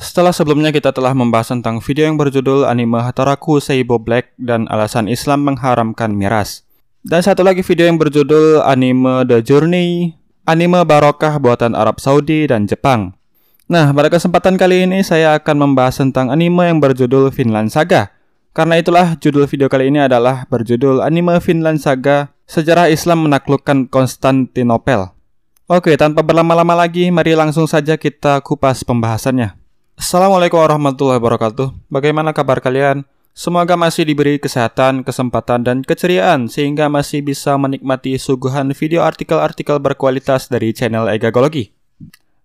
Setelah sebelumnya kita telah membahas tentang video yang berjudul anime Hataraku Saibou Black dan alasan Islam mengharamkan miras. Dan satu lagi video yang berjudul anime The Journey, anime barokah buatan Arab Saudi dan Jepang. Nah, pada kesempatan kali ini saya akan membahas tentang anime yang berjudul Vinland Saga. Karena itulah judul video kali ini adalah berjudul anime Vinland Saga, sejarah Islam menaklukkan Konstantinopel. Oke, tanpa berlama-lama lagi, mari langsung saja kita kupas pembahasannya. Assalamualaikum warahmatullahi wabarakatuh. Bagaimana kabar kalian? Semoga masih diberi kesehatan, kesempatan, dan keceriaan sehingga masih bisa menikmati suguhan video artikel-artikel berkualitas dari channel Egagology.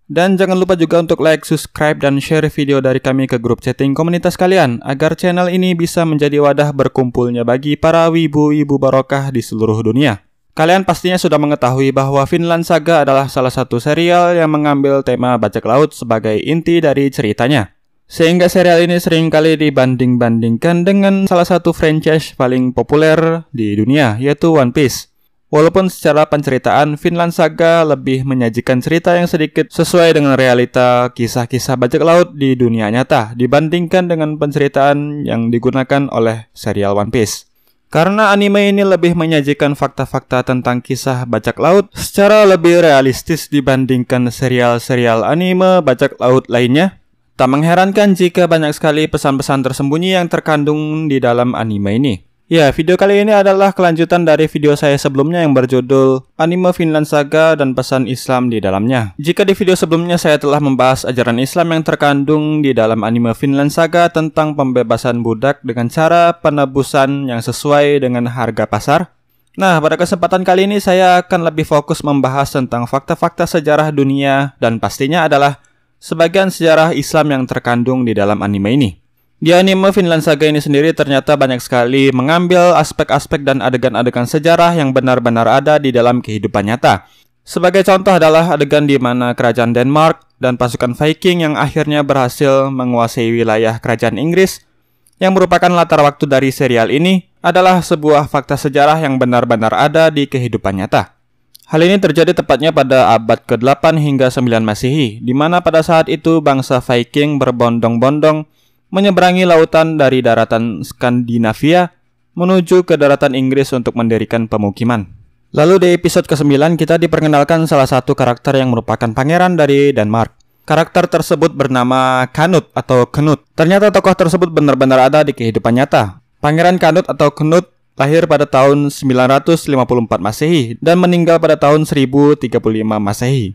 Dan jangan lupa juga untuk like, subscribe, dan share video dari kami ke grup chatting komunitas kalian agar channel ini bisa menjadi wadah berkumpulnya bagi para wibu-wibu barokah di seluruh dunia. Kalian pastinya sudah mengetahui bahwa Vinland Saga adalah salah satu serial yang mengambil tema bajak laut sebagai inti dari ceritanya. Sehingga serial ini seringkali dibanding-bandingkan dengan salah satu franchise paling populer di dunia, yaitu One Piece. Walaupun secara penceritaan, Vinland Saga lebih menyajikan cerita yang sedikit sesuai dengan realita kisah-kisah bajak laut di dunia nyata dibandingkan dengan penceritaan yang digunakan oleh serial One Piece. Karena anime ini lebih menyajikan fakta-fakta tentang kisah bajak laut secara lebih realistis dibandingkan serial-serial anime bajak laut lainnya. Tak mengherankan jika banyak sekali pesan-pesan tersembunyi yang terkandung di dalam anime ini. Ya, video kali ini adalah kelanjutan dari video saya sebelumnya yang berjudul Anime Vinland Saga dan Pesan Islam di dalamnya. Jika di video sebelumnya saya telah membahas ajaran Islam yang terkandung di dalam anime Vinland Saga tentang pembebasan budak dengan cara penebusan yang sesuai dengan harga pasar. Nah, pada kesempatan kali ini saya akan lebih fokus membahas tentang fakta-fakta sejarah dunia dan pastinya adalah sebagian sejarah Islam yang terkandung di dalam anime ini. Di anime Vinland Saga ini sendiri ternyata banyak sekali mengambil aspek-aspek dan adegan-adegan sejarah yang benar-benar ada di dalam kehidupan nyata. Sebagai contoh adalah adegan di mana kerajaan Denmark dan pasukan Viking yang akhirnya berhasil menguasai wilayah kerajaan Inggris yang merupakan latar waktu dari serial ini adalah sebuah fakta sejarah yang benar-benar ada di kehidupan nyata. Hal ini terjadi tepatnya pada abad ke-8 hingga 9 Masehi, di mana pada saat itu bangsa Viking berbondong-bondong menyeberangi lautan dari daratan Skandinavia menuju ke daratan Inggris untuk mendirikan pemukiman. Lalu di episode ke-9 kita diperkenalkan salah satu karakter yang merupakan pangeran dari Denmark. Karakter tersebut bernama Canute atau Canute. Ternyata tokoh tersebut benar-benar ada di kehidupan nyata. Pangeran Canute atau Canute lahir pada tahun 954 Masehi dan meninggal pada tahun 1035 Masehi.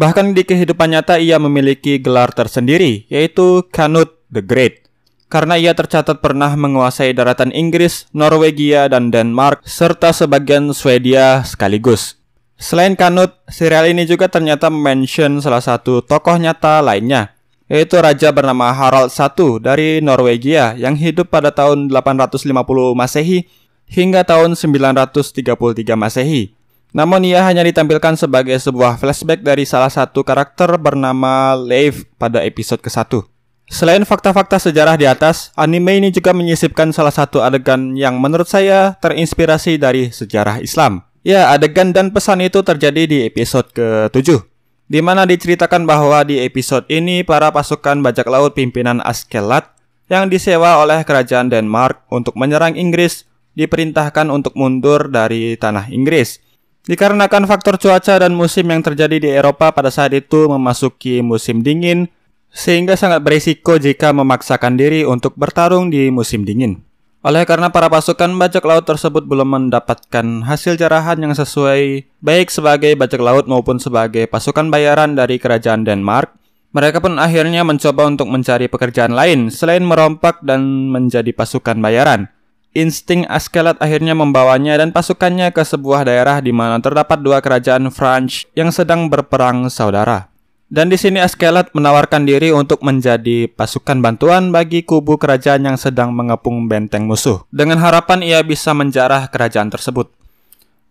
Bahkan di kehidupan nyata ia memiliki gelar tersendiri, yaitu Canute the Great, karena ia tercatat pernah menguasai daratan Inggris, Norwegia, dan Denmark, serta sebagian Swedia sekaligus. Selain Canute, serial ini juga ternyata mention salah satu tokoh nyata lainnya, yaitu raja bernama Harald I dari Norwegia yang hidup pada tahun 850 Masehi hingga tahun 933 Masehi. Namun ia hanya ditampilkan sebagai sebuah flashback dari salah satu karakter bernama Leif pada episode ke-1. Selain fakta-fakta sejarah di atas, anime ini juga menyisipkan salah satu adegan yang menurut saya terinspirasi dari sejarah Islam. Ya, adegan dan pesan itu terjadi di episode ke-7. Di mana diceritakan bahwa di episode ini para pasukan bajak laut pimpinan Askeladd yang disewa oleh kerajaan Denmark untuk menyerang Inggris diperintahkan untuk mundur dari tanah Inggris. Dikarenakan faktor cuaca dan musim yang terjadi di Eropa pada saat itu memasuki musim dingin, sehingga sangat berisiko jika memaksakan diri untuk bertarung di musim dingin. Oleh karena para pasukan bajak laut tersebut belum mendapatkan hasil jarahan yang sesuai baik sebagai bajak laut maupun sebagai pasukan bayaran dari kerajaan Denmark, mereka pun akhirnya mencoba untuk mencari pekerjaan lain selain merompak dan menjadi pasukan bayaran. Insting Askeladd akhirnya membawanya dan pasukannya ke sebuah daerah di mana terdapat dua kerajaan French yang sedang berperang saudara. Dan di sini Askeladd menawarkan diri untuk menjadi pasukan bantuan bagi kubu kerajaan yang sedang mengepung benteng musuh, dengan harapan ia bisa menjarah kerajaan tersebut.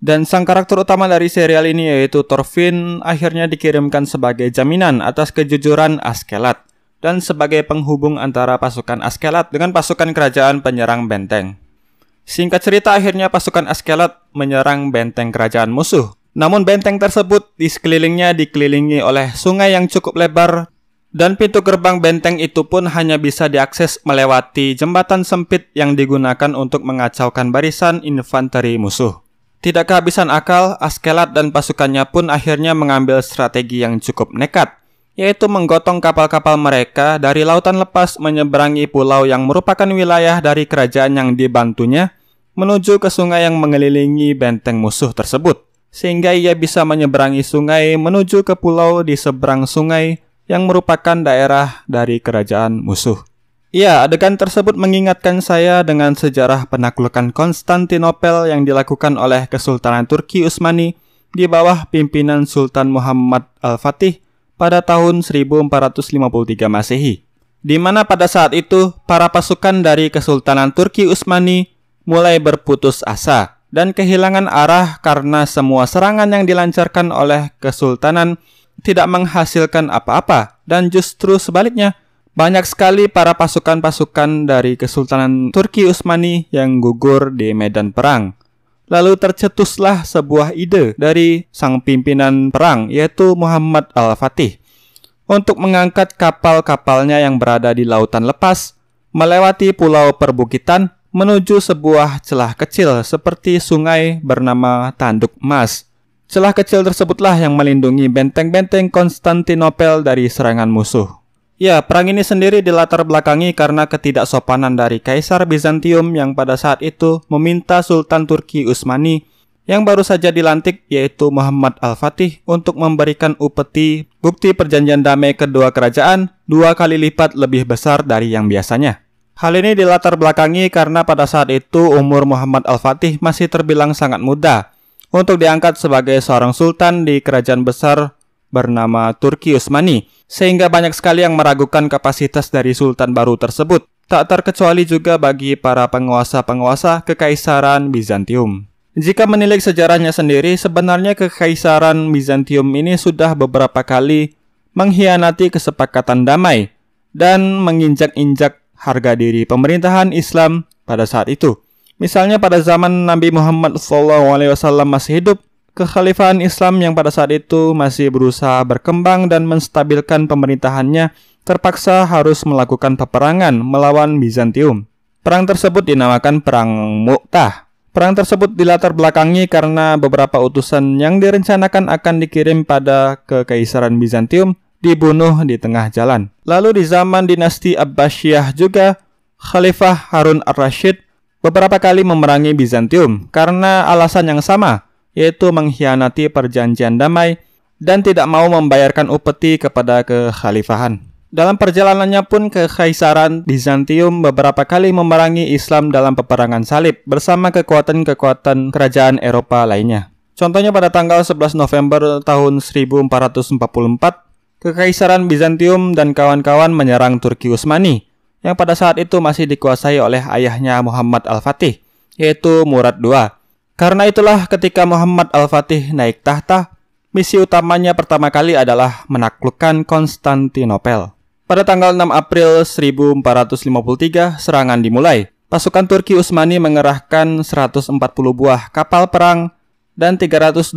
Dan sang karakter utama dari serial ini yaitu Torfin akhirnya dikirimkan sebagai jaminan atas kejujuran Askeladd dan sebagai penghubung antara pasukan Askeladd dengan pasukan kerajaan penyerang benteng. Singkat cerita akhirnya pasukan Askeladd menyerang benteng kerajaan musuh. Namun benteng tersebut di sekelilingnya dikelilingi oleh sungai yang cukup lebar Dan pintu gerbang benteng itu pun hanya bisa diakses melewati jembatan sempit yang digunakan untuk mengacaukan barisan infanteri musuh. Tidak kehabisan akal, Askeladd dan pasukannya pun akhirnya mengambil strategi yang cukup nekat, yaitu menggotong kapal-kapal mereka dari lautan lepas menyeberangi pulau yang merupakan wilayah dari kerajaan yang dibantunya menuju ke sungai yang mengelilingi benteng musuh tersebut, sehingga ia bisa menyeberangi sungai menuju ke pulau di seberang sungai yang merupakan daerah dari kerajaan musuh. Ya, adegan tersebut mengingatkan saya dengan sejarah penaklukan Konstantinopel yang dilakukan oleh Kesultanan Turki Utsmani di bawah pimpinan Sultan Muhammad Al-Fatih pada tahun 1453 Masehi, di mana pada saat itu para pasukan dari Kesultanan Turki Utsmani mulai berputus asa dan kehilangan arah karena semua serangan yang dilancarkan oleh Kesultanan tidak menghasilkan apa-apa, dan justru sebaliknya banyak sekali para pasukan-pasukan dari Kesultanan Turki Utsmani yang gugur di medan perang. Lalu tercetuslah sebuah ide dari sang pimpinan perang, yaitu Muhammad Al-Fatih, untuk mengangkat kapal-kapalnya yang berada di lautan lepas, melewati pulau perbukitan, menuju sebuah celah kecil seperti sungai bernama Tanduk Mas. Celah kecil tersebutlah yang melindungi benteng-benteng Konstantinopel dari serangan musuh. Ya, perang ini sendiri dilatar belakangi karena ketidaksopanan dari Kaisar Bizantium yang pada saat itu meminta Sultan Turki Utsmani yang baru saja dilantik, yaitu Muhammad Al-Fatih, untuk memberikan upeti bukti perjanjian damai kedua kerajaan 2 kali lipat lebih besar dari yang biasanya. Hal ini dilatar belakangi karena pada saat itu umur Muhammad Al-Fatih masih terbilang sangat muda untuk diangkat sebagai seorang sultan di kerajaan besar bernama Turki Utsmani, sehingga banyak sekali yang meragukan kapasitas dari sultan baru tersebut, tak terkecuali juga bagi para penguasa-penguasa Kekaisaran Bizantium. Jika menilik sejarahnya sendiri, sebenarnya Kekaisaran Bizantium ini sudah beberapa kali mengkhianati kesepakatan damai dan menginjak-injak harga diri pemerintahan Islam pada saat itu. Misalnya pada zaman Nabi Muhammad SAW masih hidup, kekhalifahan Islam yang pada saat itu masih berusaha berkembang dan menstabilkan pemerintahannya terpaksa harus melakukan peperangan melawan Bizantium. Perang tersebut dinamakan Perang Mu'tah. Perang tersebut dilatar belakangi karena beberapa utusan yang direncanakan akan dikirim pada Kekaisaran Bizantium dibunuh di tengah jalan. Lalu di zaman dinasti Abbasiyah juga, Khalifah Harun al-Rashid beberapa kali memerangi Bizantium karena alasan yang sama, yaitu mengkhianati perjanjian damai dan tidak mau membayarkan upeti kepada kekhalifahan. Dalam perjalanannya pun, Kekaisaran Bizantium beberapa kali memerangi Islam dalam peperangan salib bersama kekuatan-kekuatan kerajaan Eropa lainnya. Contohnya pada tanggal 11 November tahun 1444, Kekaisaran Bizantium dan kawan-kawan menyerang Turki Utsmani yang pada saat itu masih dikuasai oleh ayahnya Muhammad Al-Fatih, yaitu Murad II. Karena itulah ketika Muhammad Al-Fatih naik tahta, misi utamanya pertama kali adalah menaklukkan Konstantinopel. Pada tanggal 6 April 1453, serangan dimulai. Pasukan Turki Utsmani mengerahkan 140 buah kapal perang dan 320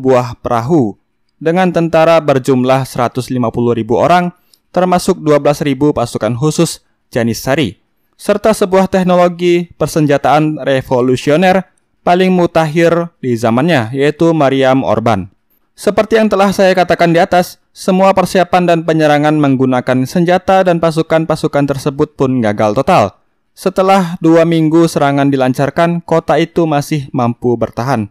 buah perahu dengan tentara berjumlah 150.000 orang, termasuk 12.000 pasukan khusus Janissari, serta sebuah teknologi persenjataan revolusioner paling mutakhir di zamannya, yaitu Mariam Orban. Seperti yang telah saya katakan di atas, semua persiapan dan penyerangan menggunakan senjata dan pasukan-pasukan tersebut pun gagal total. Setelah 2 minggu serangan dilancarkan, kota itu masih mampu bertahan.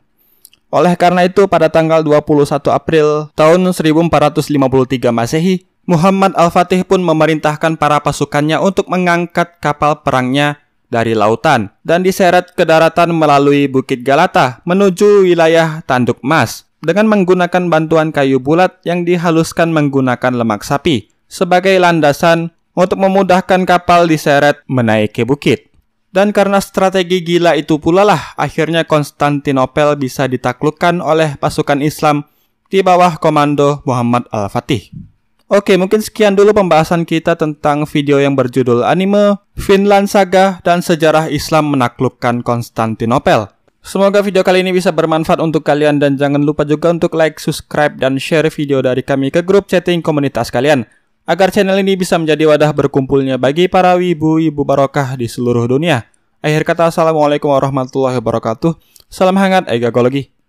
Oleh karena itu, pada tanggal 21 April tahun 1453 Masehi, Muhammad Al-Fatih pun memerintahkan para pasukannya untuk mengangkat kapal perangnya dari lautan dan diseret ke daratan melalui Bukit Galata menuju wilayah Tanduk Mas dengan menggunakan bantuan kayu bulat yang dihaluskan menggunakan lemak sapi sebagai landasan untuk memudahkan kapal diseret menaiki bukit. Dan karena strategi gila itu pula lah akhirnya Konstantinopel bisa ditaklukkan oleh pasukan Islam di bawah komando Muhammad Al-Fatih. Oke, mungkin sekian dulu pembahasan kita tentang video yang berjudul anime Vinland Saga dan sejarah Islam menaklukkan Konstantinopel. Semoga video kali ini bisa bermanfaat untuk kalian dan jangan lupa juga untuk like, subscribe, dan share video dari kami ke grup chatting komunitas kalian. agar channel ini bisa menjadi wadah berkumpulnya bagi para wibu-wibu barokah di seluruh dunia. Akhir kata, assalamualaikum warahmatullahi wabarakatuh. Salam hangat Egagology.